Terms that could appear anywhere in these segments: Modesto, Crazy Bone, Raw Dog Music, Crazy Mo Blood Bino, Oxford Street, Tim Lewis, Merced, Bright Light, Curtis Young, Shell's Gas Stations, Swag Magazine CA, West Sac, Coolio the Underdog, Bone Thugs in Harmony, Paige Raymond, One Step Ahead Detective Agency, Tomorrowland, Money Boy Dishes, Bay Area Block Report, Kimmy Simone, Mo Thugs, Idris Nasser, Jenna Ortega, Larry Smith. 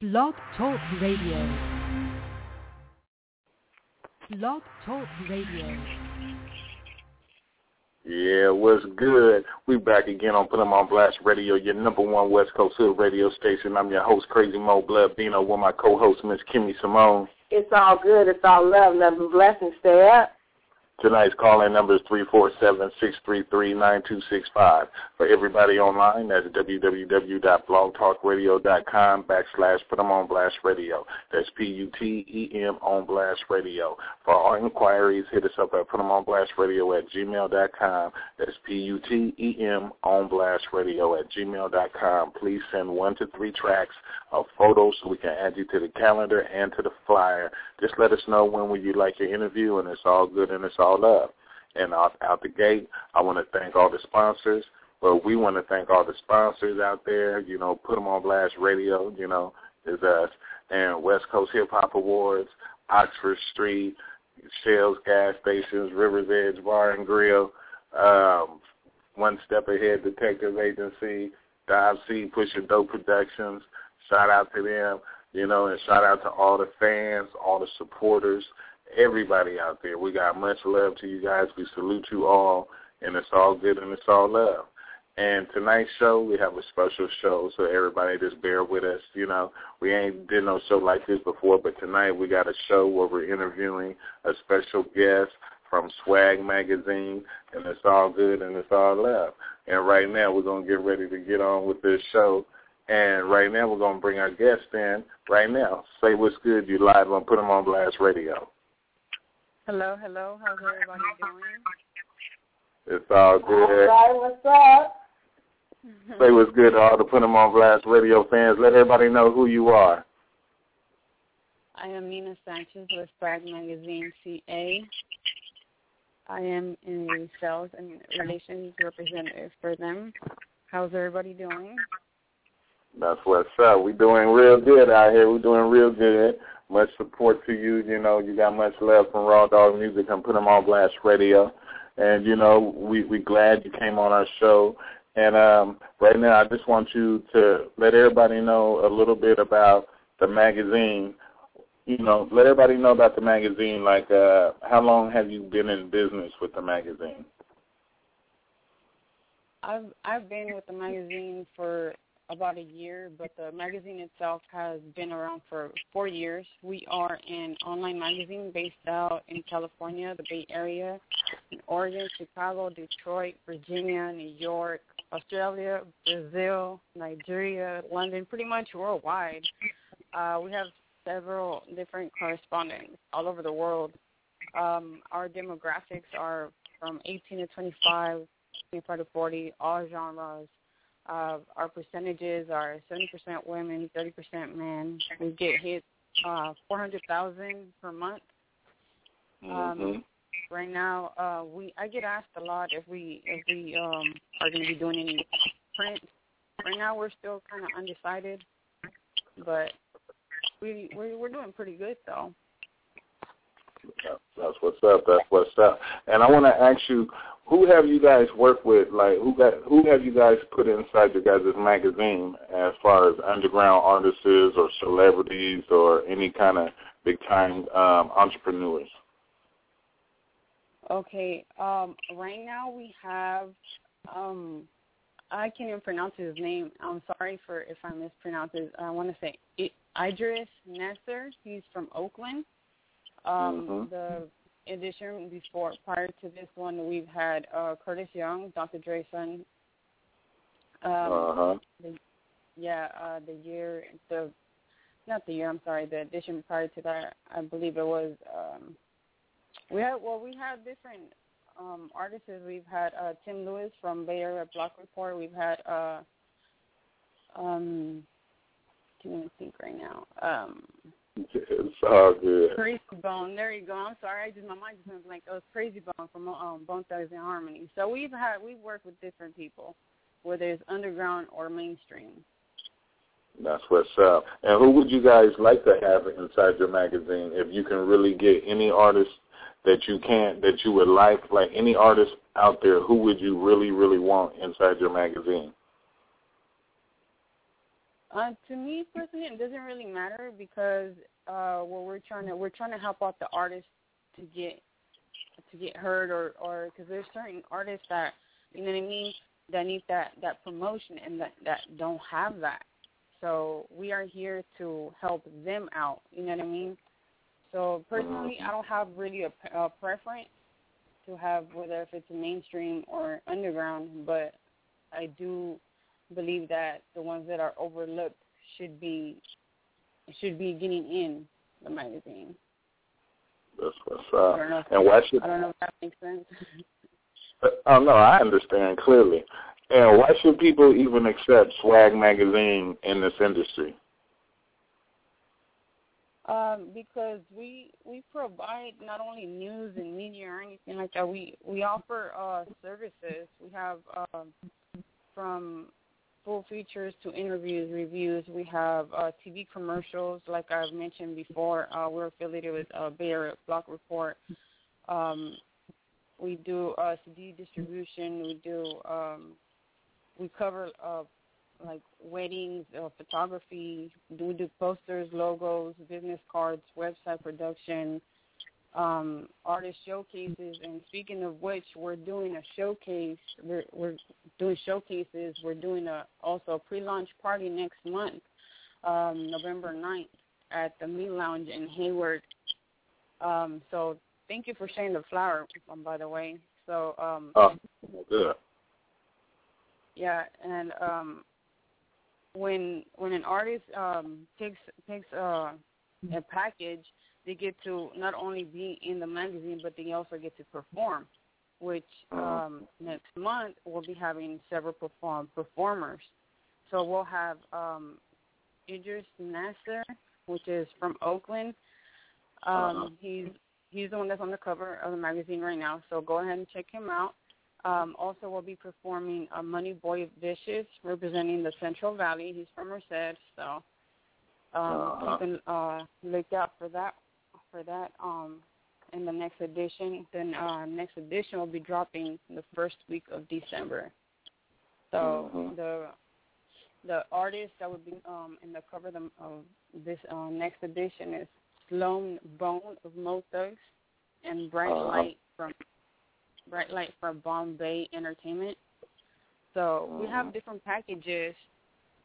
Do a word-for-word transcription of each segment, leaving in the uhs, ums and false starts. Blog Talk Radio. Blog Talk Radio. Yeah, what's good? We back again on Put 'em on Blast Radio, your number one West Coast Hill radio station. I'm your host, Crazy Mo Blood Bino, with my co-host, Miss Kimmy Simone. It's all good. It's all love, love and blessings. Stay up. Tonight's call-in number is three four seven, six three three, nine two six five. For everybody online, that's www.blogtalkradio.com backslash Put 'em on Blast Radio. That's P U T E M on Blast Radio. For all inquiries, hit us up at putemonblastRadio at gmail dot com. That's P U T E M on Blast Radio at gmail dot com. Please send one to three tracks of photos so we can add you to the calendar and to the flyer. Just let us know when would you like your interview, and it's all good and it's all love. And out, out the gate, I want to thank all the sponsors. Well, we want to thank all the sponsors out there. You know, Put 'em on Blast Radio, you know, is us. And West Coast Hip Hop Awards, Oxford Street, Shell's Gas Stations, River's Edge Bar and Grill, um, One Step Ahead Detective Agency, Dive Seed, Pushing Dope Productions. Shout out to them, you know, and shout out to all the fans, all the supporters, everybody out there. We got much love to you guys. We salute you all, and it's all good and it's all love. And tonight's show, we have a special show, so everybody just bear with us. You know, we ain't did no show like this before, but tonight we got a show where we're interviewing a special guest from Swag Magazine, and it's all good and it's all love. And right now we're going to get ready to get on with this show. And right now we're going to bring our guest in right now. Say what's good. You live on Put 'em on Blast Radio. Hello, hello. How's everybody doing? It's all good. Hi, what's up? Say what's good to all the Put 'em on Blast Radio fans. Let everybody know who you are. I am Nina Sanchez with Swag Magazine C A. I am in sales and relations representative for them. How's everybody doing? That's what's up. We're doing real good out here. We're doing real good. Much support to you. You know, you got much love from Raw Dog Music and Put 'em on Blast Radio. And, you know, we, we're glad you came on our show. And um, right now I just want you to let everybody know a little bit about the magazine. You know, let everybody know about the magazine. Like, uh, how long have you been in business with the magazine? I've I've been with the magazine for about a year, but the magazine itself has been around for four years. We are an online magazine based out in California, the Bay Area, in Oregon, Chicago, Detroit, Virginia, New York, Australia, Brazil, Nigeria, London, pretty much worldwide. Uh, we have several different correspondents all over the world. Um, our demographics are from eighteen to twenty-five, twenty-five to forty, all genres. Uh, our percentages are seventy percent women, thirty percent men. We get hit uh, four hundred thousand per month. Um, mm-hmm. Right now, uh, we I get asked a lot if we if we um, are going to be doing any print. Right now, we're still kind of undecided, but we, we we're doing pretty good though. That's what's up. That's what's up. And I want to ask you, who have you guys worked with? Like, who got who have you guys put inside your guys' magazine as far as underground artists or celebrities or any kind of big-time um, entrepreneurs? Okay. Um, right now we have, um, I can't even pronounce his name. I'm sorry for if I mispronounce it. I want to say it, Idris Nasser. He's from Oakland. Um, mm-hmm. The edition before, prior to this one, we've had uh, Curtis Young, Doctor Dreason. Um, uh-huh. The, yeah, uh, the year, the not the year, I'm sorry, the edition prior to that, I believe it was, um, we had, well, we had different um, artists. We've had uh, Tim Lewis from Bay Area Block Report. We've had, uh, um, can you think right now, um, it's all good. Crazy Bone, there you go. I'm sorry, I just my mind just went blank. It was Crazy Bone from um, Bone Thugs in Harmony. So we've had we've worked with different people, whether it's underground or mainstream. That's what's up. And who would you guys like to have inside your magazine? If you can really get any artist that you can't, that you would like, like any artist out there, who would you really, really want inside your magazine? Uh, to me personally, it doesn't really matter because uh, what we're trying to we're trying to help out the artists to get to get heard, or or because there's certain artists that, you know what I mean, that need that, that promotion and that, that don't have that. So we are here to help them out. You know what I mean? So personally, I don't have really a, a preference to have whether if it's mainstream or underground, but I do believe that the ones that are overlooked should be should be getting in the magazine. That's what's up. I don't know if, and why should, I don't know if that makes sense. Oh, no, I understand clearly. And why should people even accept Swag Magazine in this industry? Um, because we we provide not only news and media or anything like that. We we offer uh, services. We have um, from full features to interviews, reviews. We have uh, T V commercials, like I've mentioned before. Uh, we're affiliated with uh, Bay Area Block Report. Um, we do uh, C D distribution. We do um, we cover uh, like weddings, uh, photography. We do posters, logos, business cards, website production, um, artist showcases. And speaking of which, we're doing a showcase. We're, we're doing showcases. We're doing a also a pre-launch party next month, um, November ninth, at the Meat Lounge in Hayward. Um, so. Thank you for sharing the flower, um, by the way. So, um, oh, good. Yeah, and um, when when an artist um, takes takes uh, a package, they get to not only be in the magazine, but they also get to perform. Which um, next month we'll be having several perform performers. So we'll have um, Idris Nasser, which is from Oakland. Um, uh-huh. He's He's the one that's on the cover of the magazine right now, so go ahead and check him out. Um, also, we'll be performing uh, Money Boy Dishes, representing the Central Valley. He's from Merced, so um, you can uh, look out for that for that um, in the next edition. Then uh, next edition will be dropping the first week of December. So mm-hmm. the the artist that will be um, in the cover of this uh, next edition is Sloan Bone of Mo Thugs and Bright Light from Bright Light from Bombay Entertainment. So we have different packages.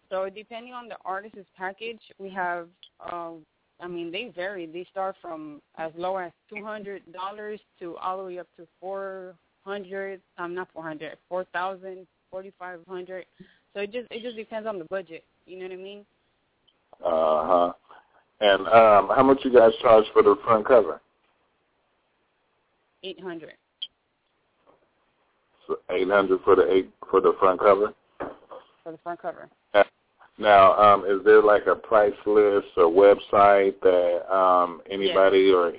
So depending on the artist's package, we have, uh, I mean, they vary. They start from as low as two hundred dollars to all the way up to four hundred dollars. Um, not four hundred dollars, four thousand dollars, forty-five hundred dollars. So it just it just depends on the budget. You know what I mean? Uh huh. And um, how much you guys charge for the front cover? Eight hundred. So eight hundred for the eight for the front cover. For the front cover. Now, um, is there like a price list or website that um, anybody yes. or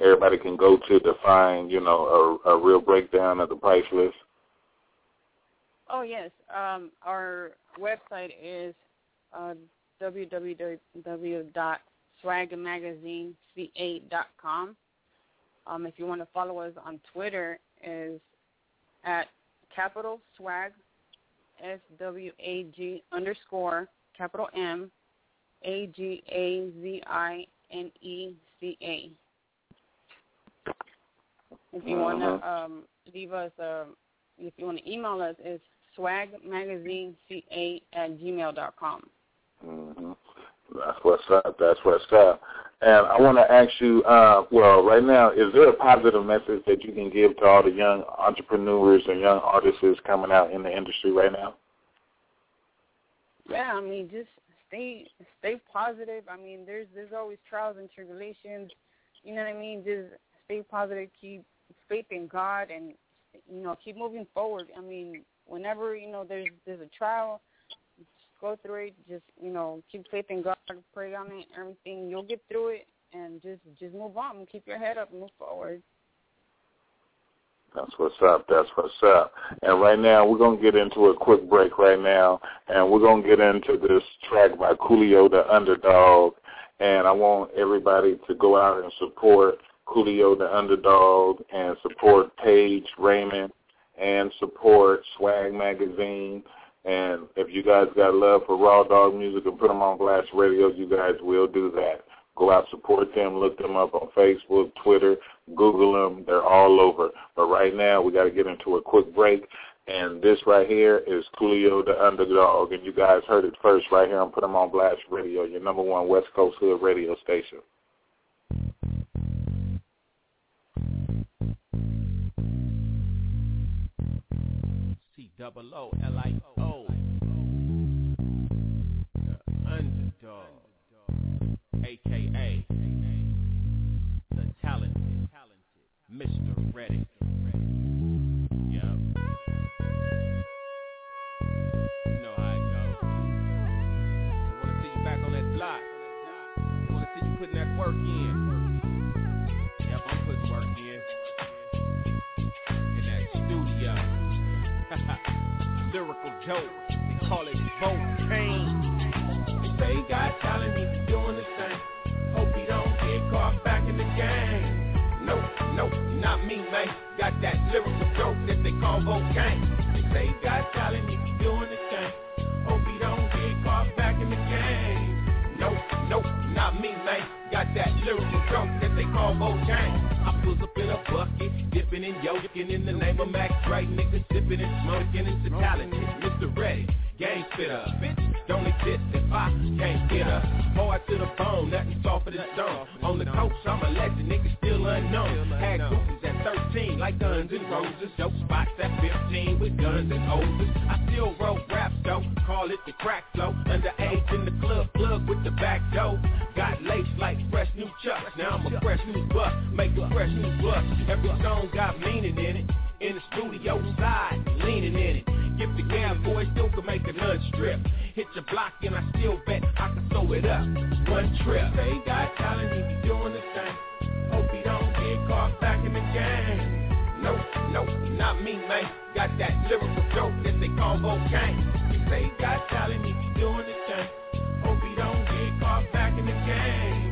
everybody can go to to find, you know, a, a real breakdown of the price list? Oh yes, um, our website is uh, w w w dot swag magazine c a dot com. Um, if you want to follow us on Twitter, is at capital swag, S W A G underscore, capital M, A G A Z I N E C A. If you want to um, leave us, uh, if you want to email us, it's swagmagazineca at gmail dot com. Mm-hmm. That's what's up. That's what's up. And I want to ask you, uh, well, right now, is there a positive message that you can give to all the young entrepreneurs and young artists coming out in the industry right now? Yeah, I mean, just stay stay positive. I mean, there's there's always trials and tribulations. You know what I mean? Just stay positive. Keep faith in God, and you know, keep moving forward. I mean, whenever you know there's there's a trial, go through it. Just, you know, keep faith in God, pray on it, everything. You'll get through it, and just just move on. And keep your head up and move forward. That's what's up. That's what's up. And right now, we're going to get into a quick break right now, and we're going to get into this track by Coolio the Underdog. And I want everybody to go out and support Coolio the Underdog and support Paige Raymond and support Swag Magazine. And if you guys got love for Raw Dog Music and Put 'em on Blast Radio, you guys will do that. Go out, support them, look them up on Facebook, Twitter, Google them. They're all over. But right now, we got to get into a quick break. And this right here is Coolio the Underdog. And you guys heard it first right here on Put 'em on Blast Radio, your number one West Coast Hood radio station. C O O L I O, the Underdog, a k a the talented Mister Reddick. Yeah. You know how it goes. I want to see you back on that block. I want to see you putting that work in. Yep, I'm putting work in. In that studio. Lyrical dope, they call it cocaine. They say he got talent, he's doing the same. Hope he don't get caught back in the game. No, no, not me, man. Got that lyrical dope that they call cocaine. They say he got talent, he's doing the same. Hope he don't get caught back in the game. No, no, not me, man. Got that lyrical dope that they call cocaine. I pulls up in a bucket, dipping and yoking in the name of Max Wright, niggas sipping and smoking. It's the talent, Mister Reddick, game spitter. Bitch, don't exist if I can't get her. Hard to the bone, nothing soft for the stone. On the coast, I'm a legend, niggas still unknown. Had goofies at thirteen, like Guns and Roses. Dope spots at fifteen, with guns and hoses. I still roll raps, though, call it the crack flow. Underage in the club, plug with the back door. Got lace like fresh new chucks. Now I'm a fresh new buck, make a fresh new buck. Every song got meaning in it. In the studio side, leaning in it. If the cab boy still can make a lunch strip. Hit your block and I still bet I can throw it up. One trip. They got talent, he be doing the same. Hope he don't get caught back in the game. No, no, not me, man. Got that lyrical dope that they call cocaine. They say he got talent, he be doing the same. Hope he don't get caught back in the game.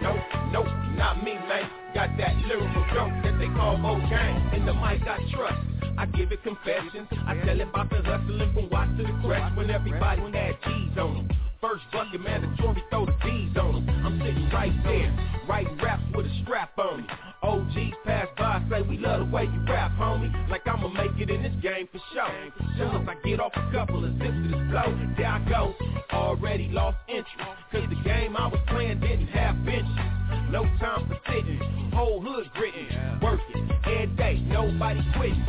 No, no, not me, man. Got that lyrical dope that they call cocaine. In the mic I trust. I give it confessions. I tell it about the hustling from Watts to the crest. When everybody had G's on them. First bucket mandatory, throw the D's on them. I'm sitting right there, writing raps with a strap on it. O Gs pass by, say we love the way you rap, homie. Like I'ma make it in this game for sure. Soon as I get off a couple of zips to this blow, there I go. Already lost interest, cause the game I was playing didn't have benches. No time for sitting, whole hood gritting, working, every day, nobody quitting.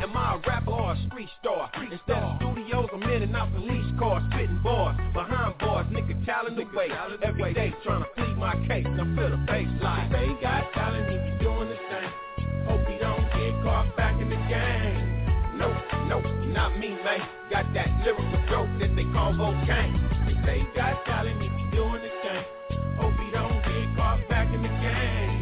Am I a rapper or a street star? Instead of studios, I'm in and out police cars, spitting bars, behind bars, nigga talent away. Every day, trying to plead my case, now feel the baseline. They got talent, he be doing the same. Hope he don't get caught back in the game. No, no, not me, man. Got that lyrical dope that they call cocaine. They say he got talent, he be doing the same. Hope he don't get caught back in the game.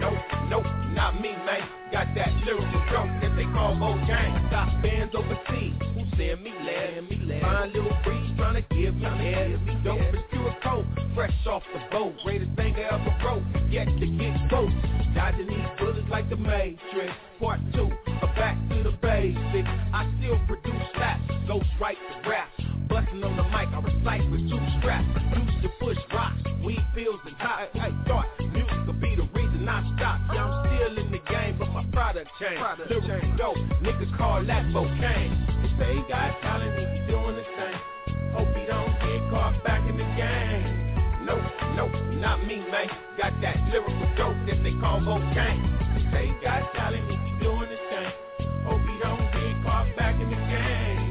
Nope, nope, not me, mate. Got that lyrical dope that they call cocaine. I got fans overseas who send me lead. Fine little breeze tryna give me head. Dope is pure coke, fresh off the boat. Greatest thing I ever wrote, yet to get close. Dodging these bullets like the Matrix. Part two, back to the basics. I still produce slaps, ghost write the raps. Bustin' on the mic, I recite with two straps. Used to push rocks, weed pills and hot. I thought music could be the reason I stopped. Yeah, I'm still in the game, but my product changed. Lyrical dope, niggas call that cocaine. They say he got talent, he be doing the same. Hope he don't get caught back in the game. No, no, not me, man. Got that lyrical dope that they call cocaine. They say he got talent, he be doing the same. Hope he don't get caught back in the game.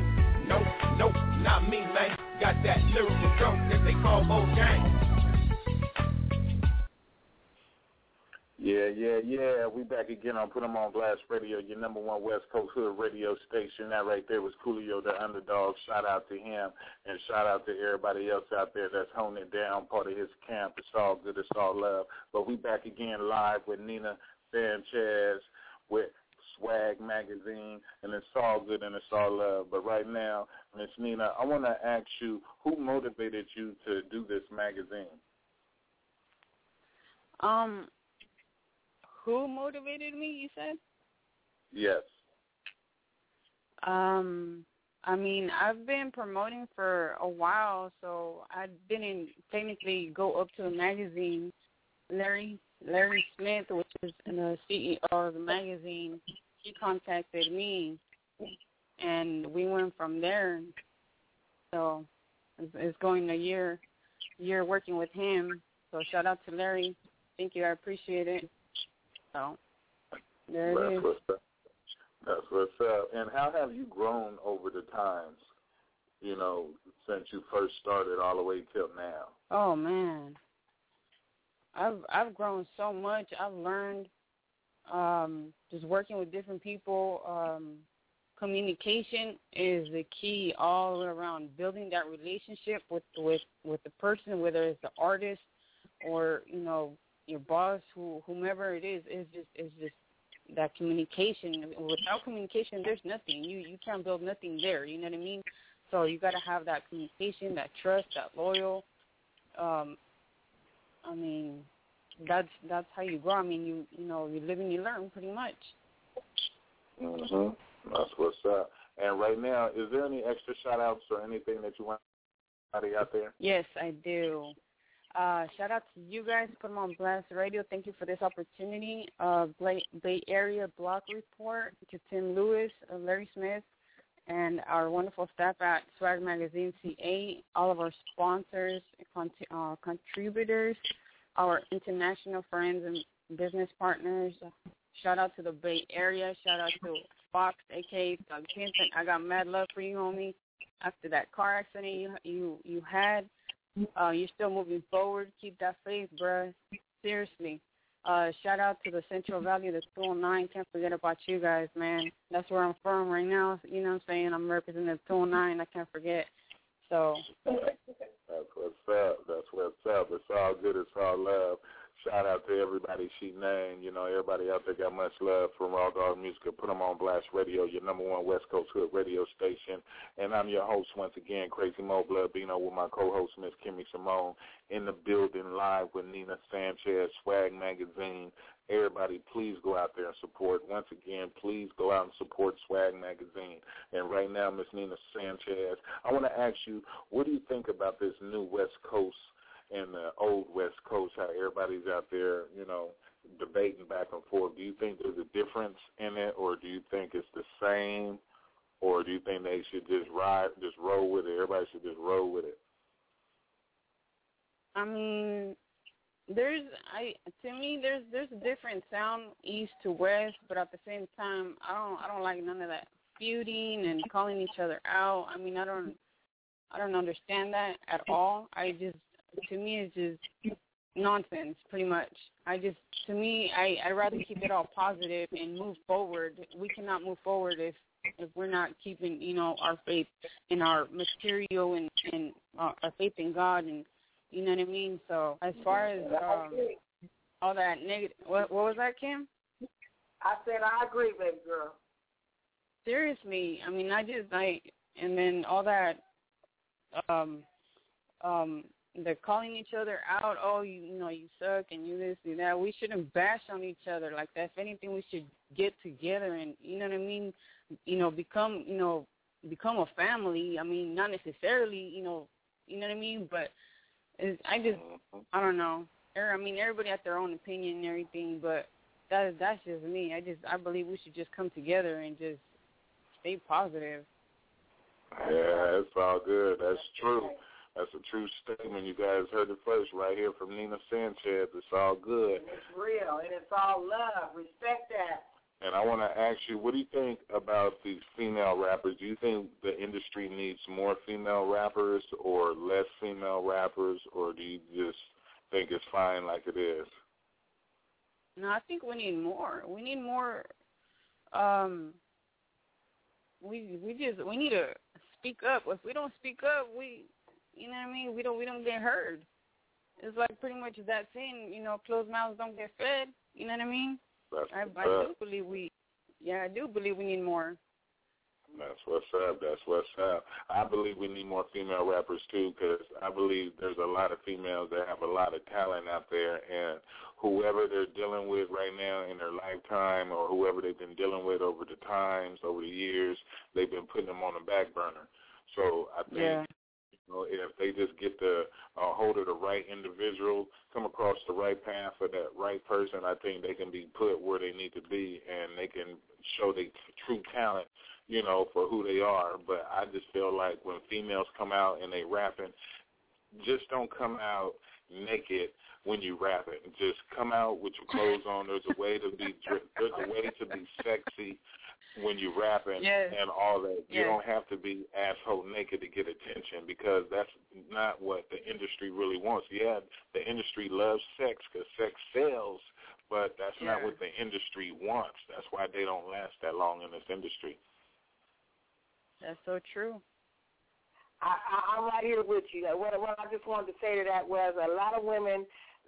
Nope, nope, not me, man. Got that lyrical dope that they call cocaine. Yeah, yeah, yeah. We back again on Put 'em on Blast Radio, your number one West Coast Hood radio station. That right there was Coolio the Underdog. Shout out to him and shout out to everybody else out there that's honing it down, part of his camp. It's all good. It's all love. But we back again live with Nina Sanchez with Swag Magazine, and it's all good and it's all love. But right now, Miss Nina, I want to ask you, who motivated you to do this magazine? Um, who motivated me, you said? Yes. Um, I mean, I've been promoting for a while, so I didn't technically go up to a magazine. Larry Larry Smith, which is the C E O of the magazine, he contacted me, and we went from there. So it's going a year, year working with him. So shout out to Larry. Thank you. I appreciate it. So there it is. What's up. That's what's up. And how have you grown over the times, you know, since you first started all the way till now? Oh, man. I've I've grown so much. I've learned um, just working with different people. Um, communication is the key all around, building that relationship with, with, with the person, whether it's the artist or, you know, your boss, who, whomever it is. It's just, it's just that communication. Without communication, there's nothing. You, you can't build nothing there, you know what I mean? So you got to have that communication, that trust, that loyal. Um, I mean, that's that's how you grow. I mean, you you know, you live and you learn pretty much. Mhm. That's what's up. And right now, is there any extra shout-outs or anything that you want anybody out there? Yes, I do. Uh, shout out to you guys, Put 'em on Blast Radio. Thank you for this opportunity. Uh, Bay, Bay Area Block Report, to Tim Lewis, uh, Larry Smith, and our wonderful staff at Swag Magazine C A, all of our sponsors, cont- uh, contributors, our international friends and business partners. Shout out to the Bay Area. Shout out to Fox, A K A Doug Pinson. I got mad love for you, homie. After that car accident you you, you had, Uh, you're still moving forward. Keep that faith, bruh. Seriously. Uh, shout out to the Central Valley, the two oh nine. Can't forget about you guys, man. That's where I'm from right now. You know what I'm saying? I'm representing the two oh nine. I can't forget. So. That's what's up. That's what's up. It's all good. It's all love. Shout out to everybody she named. You know, everybody out there got much love from Raw Dog Music. Put 'em on Blast Radio, your number one West Coast Hood radio station. And I'm your host once again, Crazy Mo Blood Bino, with my co-host, Miss Kimmy Simone, in the building live with Nina Sanchez, Swag Magazine. Everybody, please go out there and support. Once again, please go out and support Swag Magazine. And right now, Miss Nina Sanchez, I want to ask you, what do you think about this new West Coast and the old West Coast, how everybody's out there, you know, debating back and forth? Do you think there's a difference in it, or do you think it's the same, or do you think they should just ride, just roll with it? Everybody should just roll with it. I mean, there's, I to me, there's there's a different sound east to west, but at the same time, I don't I don't like none of that feuding and calling each other out. I mean, I don't I don't understand that at all. I just To me, it's just nonsense, pretty much. I just, to me, I, I'd rather keep it all positive and move forward. We cannot move forward if, if we're not keeping, you know, our faith in our material and, and uh, our faith in God, and you know what I mean? So as far as um, all that negative, what, what was that, Kim? I said I agree, baby girl. Seriously. I mean, I just, like, and then all that, um, um, they're calling each other out. Oh, you, you know, you suck and you this and that. We shouldn't bash on each other like that. If anything, we should get together and, you know what I mean, you know, become, you know, become a family. I mean, not necessarily, you know, you know what I mean, but it's, I just, I don't know. I mean, everybody has their own opinion and everything, but that that's just me. I just, I believe we should just come together and just stay positive. Yeah, it's all good. That's true. That's a true statement. You guys heard it first right here from Nina Sanchez. It's all good. And it's real, and it's all love. Respect that. And I want to ask you, what do you think about these female rappers? Do you think the industry needs more female rappers or less female rappers, or do you just think it's fine like it is? No, I think we need more. We need more. Um, we we just we need to speak up. If we don't speak up, we You know what I mean? We don't we don't get heard. It's like pretty much that saying, you know, closed mouths don't get fed. You know what I mean? I, I do believe we, yeah, I do believe we need more. That's what's up. That's what's up. I believe we need more female rappers, too, because I believe there's a lot of females that have a lot of talent out there, and whoever they're dealing with right now in their lifetime or whoever they've been dealing with over the times, over the years, they've been putting them on the back burner. So I think yeah. you know, if they just get the uh, hold of the right individual, come across the right path for that right person, I think they can be put where they need to be, and they can show their true talent, you know, for who they are. But I just feel like when females come out and they rapping, just don't come out naked when you rapping. Just come out with your clothes on. There's a way to be there's a way to be sexy when you rapping yes. and all that. You yes. don't have to be asshole naked to get attention, because that's not what the industry really wants. Yeah, the industry loves sex because sex sells, but that's yeah. not what the industry wants. That's why they don't last that long in this industry. That's so true. I, I, I'm right here with you. What, what I just wanted to say to that was, a lot of women,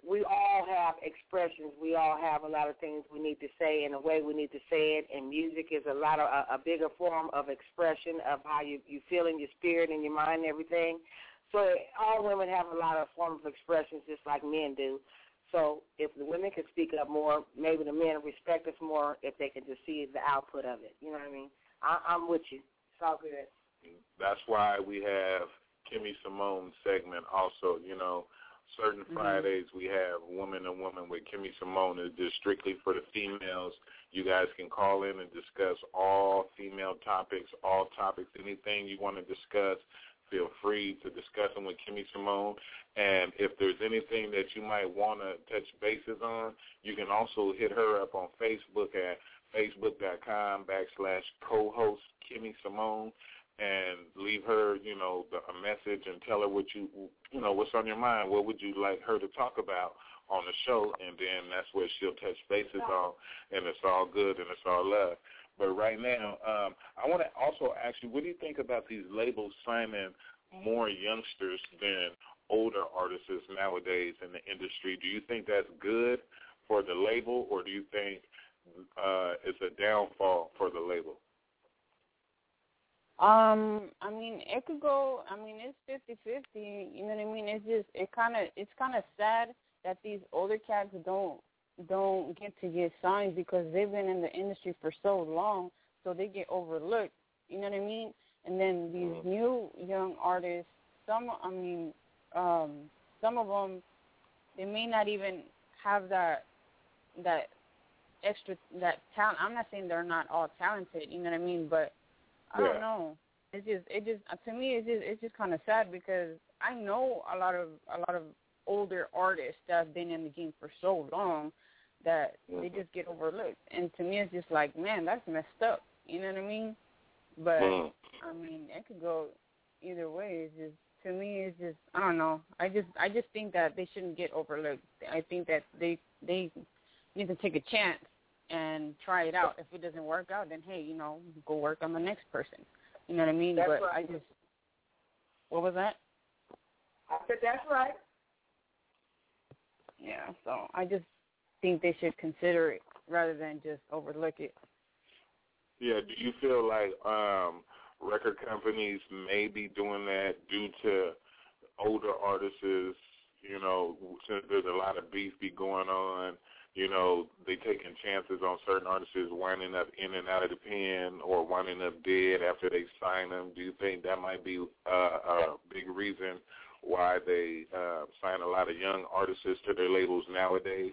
we all have expressions. We all have a lot of things we need to say, and the way we need to say it. And music is a lot of a, a bigger form of expression of how you, you feel in your spirit and your mind and everything. So all women have a lot of forms of expressions, just like men do. So if the women can speak up more, maybe the men respect us more if they can just see the output of it. You know what I mean? I, I'm with you. It's all good. That's why we have Kimmy Simone segment also, you know. Certain mm-hmm. Fridays we have Woman and Woman with Kimmy Simone. Is just strictly for the females. You guys can call in and discuss all female topics, all topics, anything you want to discuss. Feel free to discuss them with Kimmy Simone. And if there's anything that you might want to touch bases on, you can also hit her up on Facebook at facebook.com backslash co-host Kimmy Simone, and leave her, you know, the, a message and tell her what you, you know, what's on your mind, what would you like her to talk about on the show, and then that's where she'll touch bases on, and it's all good and it's all love. But right now, um, I want to also ask you, what do you think about these labels signing more youngsters than older artists nowadays in the industry? Do you think that's good for the label, or do you think uh, it's a downfall for the label? Um, I mean, it could go, I mean, it's fifty-fifty, you know what I mean? It's just, it kind of, it's kind of sad that these older cats don't, don't get to get signed, because they've been in the industry for so long, so they get overlooked, you know what I mean? And then these new young artists, some, I mean, um, some of them, they may not even have that, that extra, that talent. I'm not saying they're not all talented, you know what I mean, but I don't know. It's just, it just to me, it's just, it's just kind of sad, because I know a lot of, a lot of older artists that have been in the game for so long that they just get overlooked. And to me, it's just like, man, that's messed up. You know what I mean? But I mean, it could go either way. It's just, to me, it's just, I don't know. I just, I just think that they shouldn't get overlooked. I think that they, they need to take a chance and try it out. If it doesn't work out, then, hey, you know, go work on the next person. You know what I mean? That's but right. I just, what was that? I said that's right. Yeah, so I just think they should consider it rather than just overlook it. Yeah, do you feel like um, record companies may be doing that due to older artists, you know, since there's a lot of beef be going on? You know, they taking chances on certain artists winding up in and out of the pen or winding up dead after they sign them. Do you think that might be uh, a big reason why they uh, sign a lot of young artists to their labels nowadays?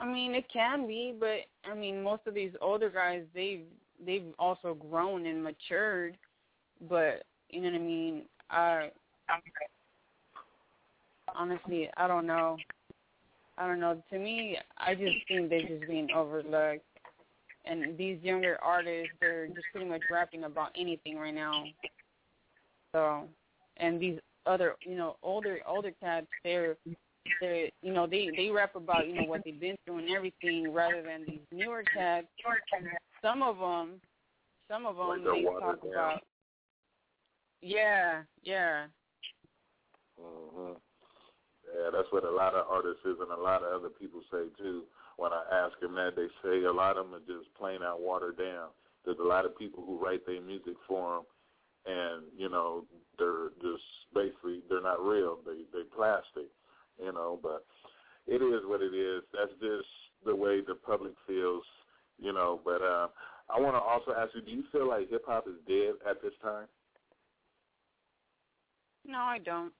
I mean, it can be, but, I mean, most of these older guys, they've, they've also grown and matured, but, you know what I mean? I, honestly, I don't know. I don't know. To me, I just think they're just being overlooked. And these younger artists, they're just pretty much rapping about anything right now. So, and these other, you know, older older cats, they're, they're you know, they, they rap about, you know, what they've been through and everything, rather than these newer cats. Some of them, some of them, they talk about. Yeah, yeah. Uh-huh. Yeah, that's what a lot of artists is and a lot of other people say, too. When I ask them that, they say a lot of them are just plain out watered down. There's a lot of people who write their music for them, and, you know, they're just basically, they're not real. They, they plastic, you know, but it is what it is. That's just the way the public feels, you know. But uh, I want to also ask you, do you feel like hip-hop is dead at this time? No, I don't.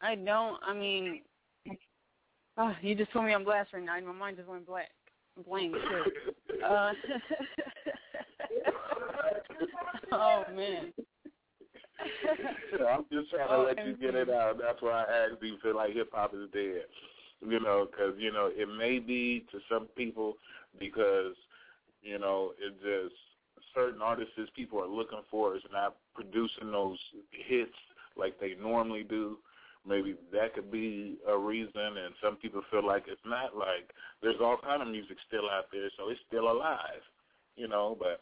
I don't. I mean, oh, you just put me on blast right now, and my mind just went black. Blank, too. Uh, oh, man. I'm just trying to oh, let you get it out. That's why I asked, do you feel like hip-hop is dead? You know, because, you know, it may be to some people because, you know, it just certain artists people are looking for is not producing those hits like they normally do. Maybe that could be a reason, and some people feel like it's not like there's all kind of music still out there, so it's still alive, you know, but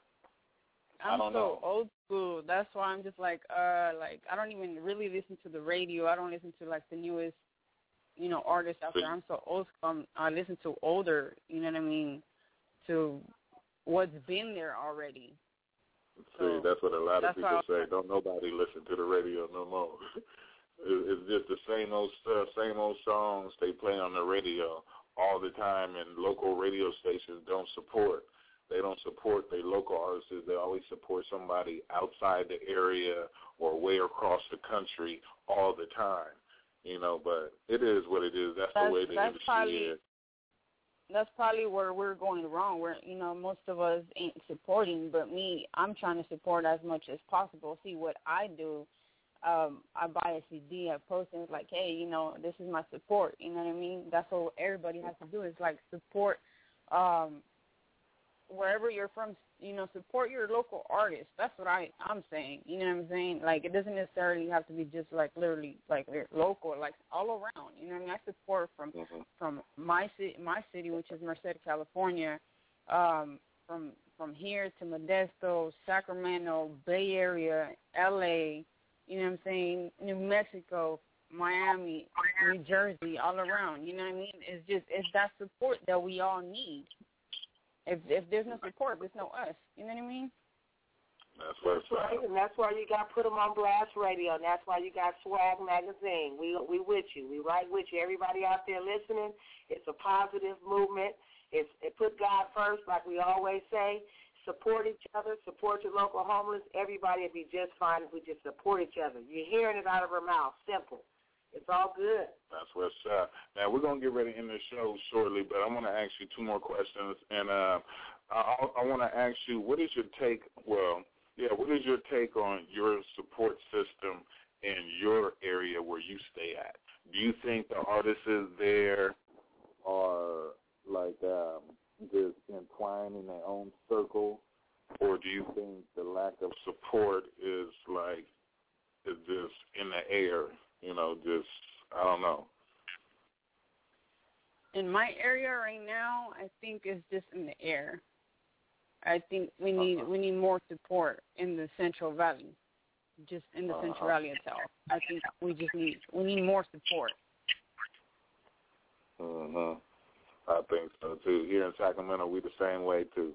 I'm I don't so know. Old school. That's why I'm just like, uh, like I don't even really listen to the radio. I don't listen to, like, the newest, you know, artists out there. I'm so old school. I'm, I listen to older, you know what I mean, to what's been there already. So, see, that's what a lot of people say. Like, don't nobody listen to the radio no more. It's just the same old stuff, same old songs they play on the radio all the time, and local radio stations don't support. They don't support their local artists. They always support somebody outside the area or way across the country all the time, you know, but it is what it is. That's, that's the way the industry probably, is. That's probably where we're going wrong, where, you know, most of us ain't supporting, but me, I'm trying to support as much as possible, see what I do. Um, I buy a C D, I post, and it's like, hey, you know, this is my support, you know what I mean? That's what everybody has to do is, like, support um, wherever you're from, you know, support your local artists. That's what I, I'm saying, you know what I'm saying? Like, it doesn't necessarily have to be just, like, literally, like, local, like, all around, you know what I mean? I support from mm-hmm. from my, ci- my city, which is Merced, California, um, from from here to Modesto, Sacramento, Bay Area, L A, you know what I'm saying, New Mexico, Miami, New Jersey, all around, you know what I mean? It's just, it's that support that we all need. If if there's no support, there's no us, you know what I mean? That's, that's right, and that's why you got Put 'em on Blast Radio, and that's why you got Swag Magazine. We we with you. We right with you. Everybody out there listening, it's a positive movement. It's it put God first, like we always say. Support each other, support your local homeless. Everybody would be just fine if we just support each other. You're hearing it out of her mouth. Simple. It's all good. That's what's up. Now, we're going to get ready to end the show shortly, but I want to ask you two more questions. And uh, I, I want to ask you, what is your take? Well, yeah, what is your take on your support system in your area where you stay at? Do you think the artists there are like um, – just entwined in their own circle, or do you think the lack of support is like is just in the air, you know, just, I don't know. In my area right now, I think it's just in the air. I think we need uh-huh. we need more support in the Central Valley, just in the uh-huh. Central Valley itself. I think we just need, we need more support. Uh-huh. I think so, too. Here in Sacramento, we the same way, too.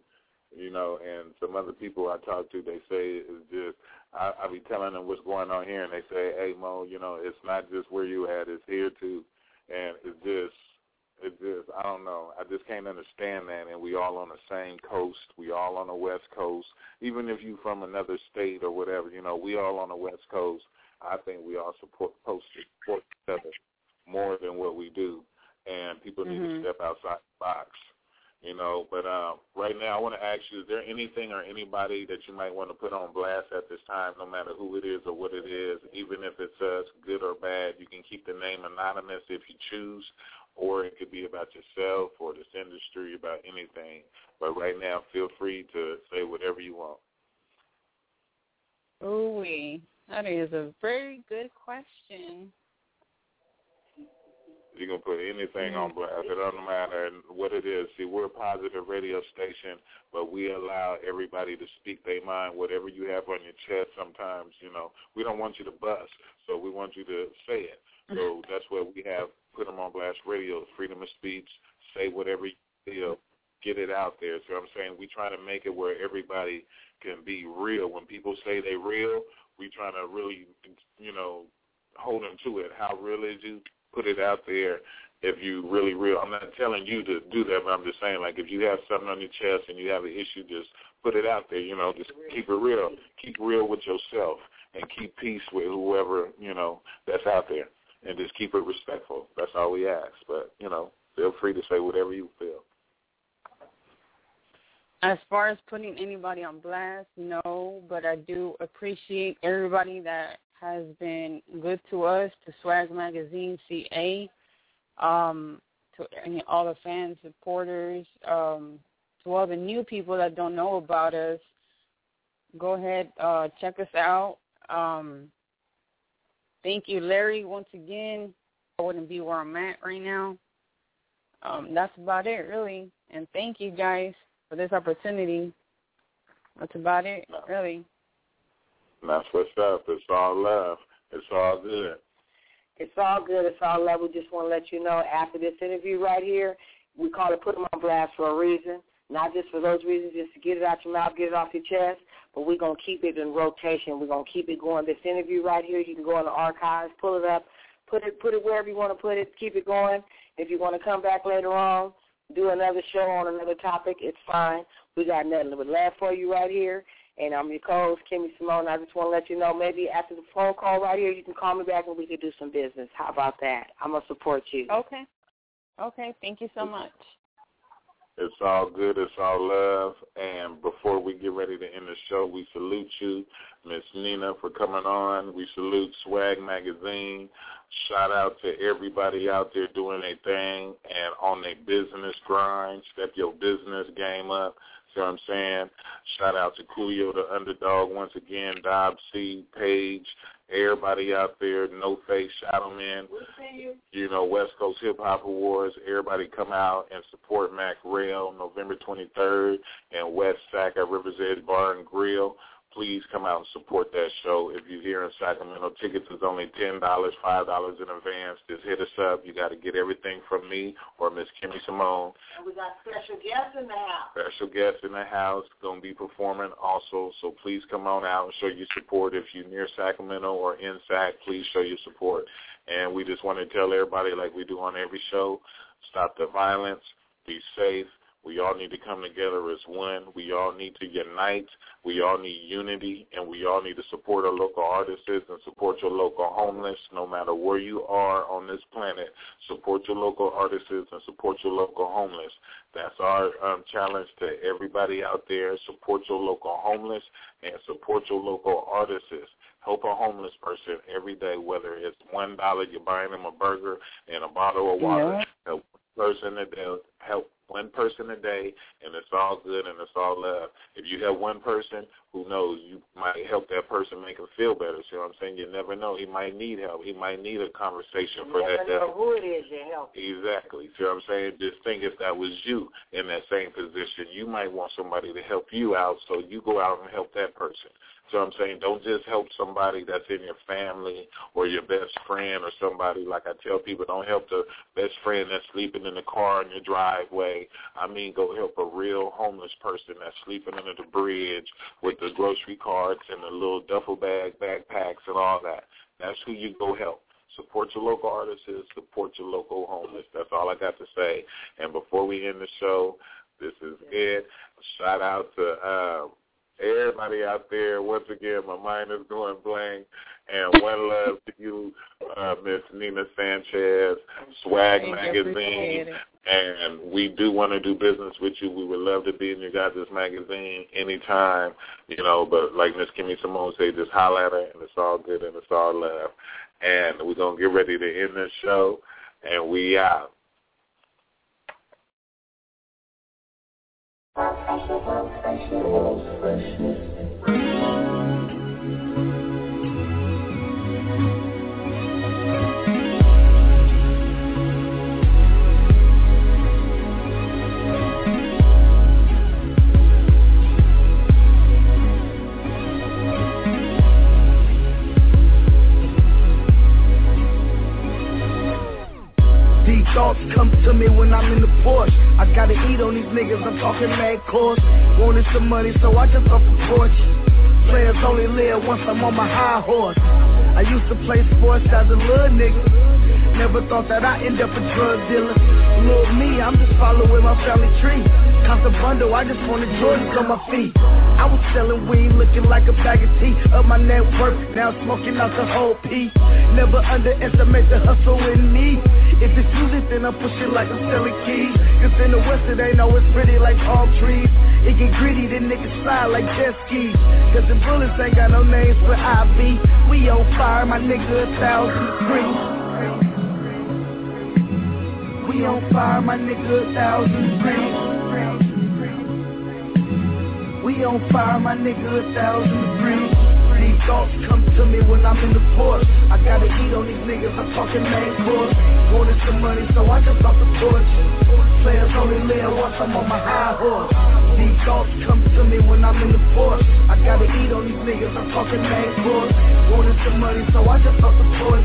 You know, and some other people I talk to, they say it's just, I, I be telling them what's going on here, and they say, hey, Mo, you know, it's not just where you at, it's here, too. And it's just, it's just, I don't know. I just can't understand that, and we all on the same coast. We all on the West Coast. Even if you from another state or whatever, you know, we all on the West Coast. I think we all support, support each other more than what we do. And people need mm-hmm. to step outside the box, you know. But um, right now I want to ask you, is there anything or anybody that you might want to put on blast at this time, no matter who it is or what it is, even if it's us, good or bad? You can keep the name anonymous if you choose, or it could be about yourself or this industry, about anything. But right now, feel free to say whatever you want. Ooh, that is a very good question. You can put anything on blast. It doesn't matter what it is. See, we're a positive radio station, but we allow everybody to speak their mind, whatever you have on your chest sometimes, you know. We don't want you to bust, so we want you to say it. So that's what we have, Put 'em on Blast Radio, freedom of speech, say whatever you feel, get it out there. So I'm saying we try to make it where everybody can be real. When people say they real, we try to really, you know, hold them to it. How real is you? Put it out there. If you really real, I'm not telling you to do that, but I'm just saying, like, if you have something on your chest and you have an issue, just put it out there, you know, just keep it real. Keep real with yourself and keep peace with whoever, you know, that's out there, and just keep it respectful. That's all we ask. But, you know, feel free to say whatever you feel. As far as putting anybody on blast, no, but I do appreciate everybody that has been good to us, to Swag Magazine C A, um, to all the fans, supporters, um, to all the new people that don't know about us. Go ahead, uh, check us out. Um, thank you, Larry, once again. I wouldn't be where I'm at right now. Um, that's about it, really. And thank you, guys, for this opportunity. That's about it, really. That's what's up. It's all love. It's all good. It's all good. It's all love. We just want to let you know after this interview right here, we call it Put 'em on Blast for a reason, not just for those reasons, just to get it out your mouth, get it off your chest, but we're going to keep it in rotation. We're going to keep it going. This interview right here, you can go in the archives, pull it up, put it put it wherever you want to put it, keep it going. If you want to come back later on, do another show on another topic, it's fine. We got nothing but love for you right here. And I'm your co-host, Kimmy Simone. I just want to let you know, maybe after the phone call right here, you can call me back and we can do some business. How about that? I'm going to support you. Okay. Okay. Thank you so much. It's all good. It's all love. And before we get ready to end the show, we salute you, Miss Nina, for coming on. We salute Swag Magazine. Shout out to everybody out there doing their thing and on their business grind. Step your business game up. See what I'm saying? Shout out to Coolio the Underdog once again, Dive Seed, Paige, everybody out there, No Face, shout them in. We'll see you. You know, West Coast Hip Hop Awards, everybody come out and support Mac Rail November twenty-third in West Sac at River's Edge Bar and Grill. Please come out and support that show. If you're here in Sacramento, tickets is only ten dollars, five dollars in advance. Just hit us up. You got to get everything from me or Miss Kimmy Simone. And we got special guests in the house. Special guests in the house going to be performing also. So please come on out and show your support. If you're near Sacramento or in Sac, please show your support. And we just want to tell everybody, like we do on every show, stop the violence, be safe. We all need to come together as one. We all need to unite. We all need unity, and we all need to support our local artists and support your local homeless, no matter where you are on this planet. Support your local artists and support your local homeless. That's our um, challenge to everybody out there. Support your local homeless and support your local artists. Help a homeless person every day, whether it's one dollar, you're buying them a burger and a bottle of water. Yeah. Help one person a day, help one person a day, and it's all good and it's all love. If you help one person, who knows, you might help that person, make them feel better. See what I'm saying? You never know. He might need help. He might need a conversation you for that. You never know who it is you help. Exactly. See what I'm saying? Just think if that was you in that same position, you might want somebody to help you out, so you go out and help that person. So I'm saying, don't just help somebody that's in your family or your best friend or somebody. Like I tell people, don't help the best friend that's sleeping in the car in your driveway. I mean, go help a real homeless person that's sleeping under the bridge with the grocery carts and the little duffel bag, backpacks and all that. That's who you go help. Support your local artists, support your local homeless. That's all I got to say. And before we end the show, this is it. Shout out to... Uh, Everybody out there, once again, my mind is going blank. And one love to you, uh, Miss Nina Sanchez, Swag Magazine. And we do want to do business with you. We would love to be in your guys' magazine anytime, you know. But like Miss Kimmy Simone say, just holler at her, and it's all good and it's all love. And we're going to get ready to end this show, and we out. thoughts come to me when I'm in the Porsche. I gotta eat on these niggas, I'm talking mad course. Wanted some money, so I just off the porch. Players only live once, I'm on my high horse. I used to play sports as a little nigga. Never thought that I'd end up a drug dealer. Little me, I'm just following my family tree. Cost a bundle, I just wanted Jordans on my feet. I was selling weed, looking like a bag of tea. Up my net worth, now smoking out the whole P. Never underestimate the hustle in me. If it's music, then I'm pushing like I'm selling keys. Cause in the West, it ain't always pretty like palm trees. It get gritty, then niggas slide like jet skis. Cause the bullets ain't got no names for I V. We on fire, my nigga, a thousand degrees. We on fire, my nigga, a thousand degrees. We on fire, my nigga, a thousand degrees. These thoughts come to me when I'm in the Porsche. I gotta eat on these niggas, I'm talking main course. Wanted some money, so I just off the porch. Players only live once, I'm on my high horse. These thoughts come to me when I'm in the Porsche. I gotta eat on these niggas, I'm talking main course. Wanted some money, so I just off the porch.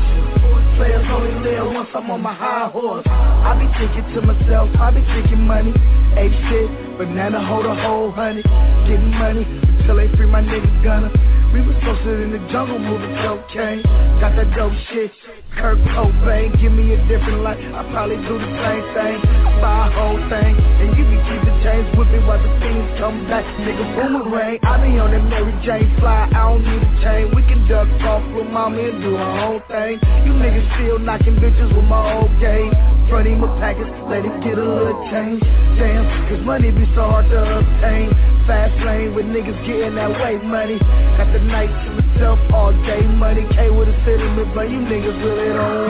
Players only live once, I'm on my high horse. I be thinking to myself, I be thinking money. Ape shit. Banana hold a whole honey, getting money until they free my nigga Gunner. We was posted in the jungle moving cocaine, got that dope shit. Kirk Cobain, give me a different life. I probably do the same thing. I buy a whole thing, and you can keep the chains with me while the things come back. Nigga boomerang, I be on that Mary Jane fly. I don't need a chain. We can duck off with mommy and do our own thing. You niggas still knocking bitches with my old game. Front him a package, let him get a little change. Damn, cause money be so hard to obtain. Fast lane with niggas getting that way money. Got the night to myself all day money. K with a cinnamon blunt, you niggas really don't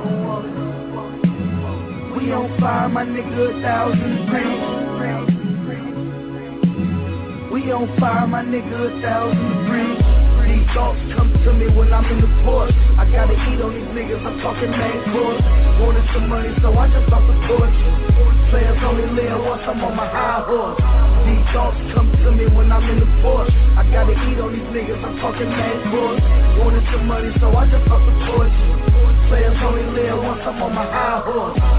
want it. We on fire, my nigga, a thousand degrees. We on fire, my nigga, a thousand degrees. These thoughts come to me when I'm in the Porsche. I gotta eat on these niggas, I'm talking main course. Wanted some money, so I just off the porch. Players only live once, I'm on my high horse. These thoughts come to me when I'm in the Porsche. I gotta eat on these niggas, I'm talking main course. Wanted some money, so I just off the porch. Players only live once, I'm on my high horse.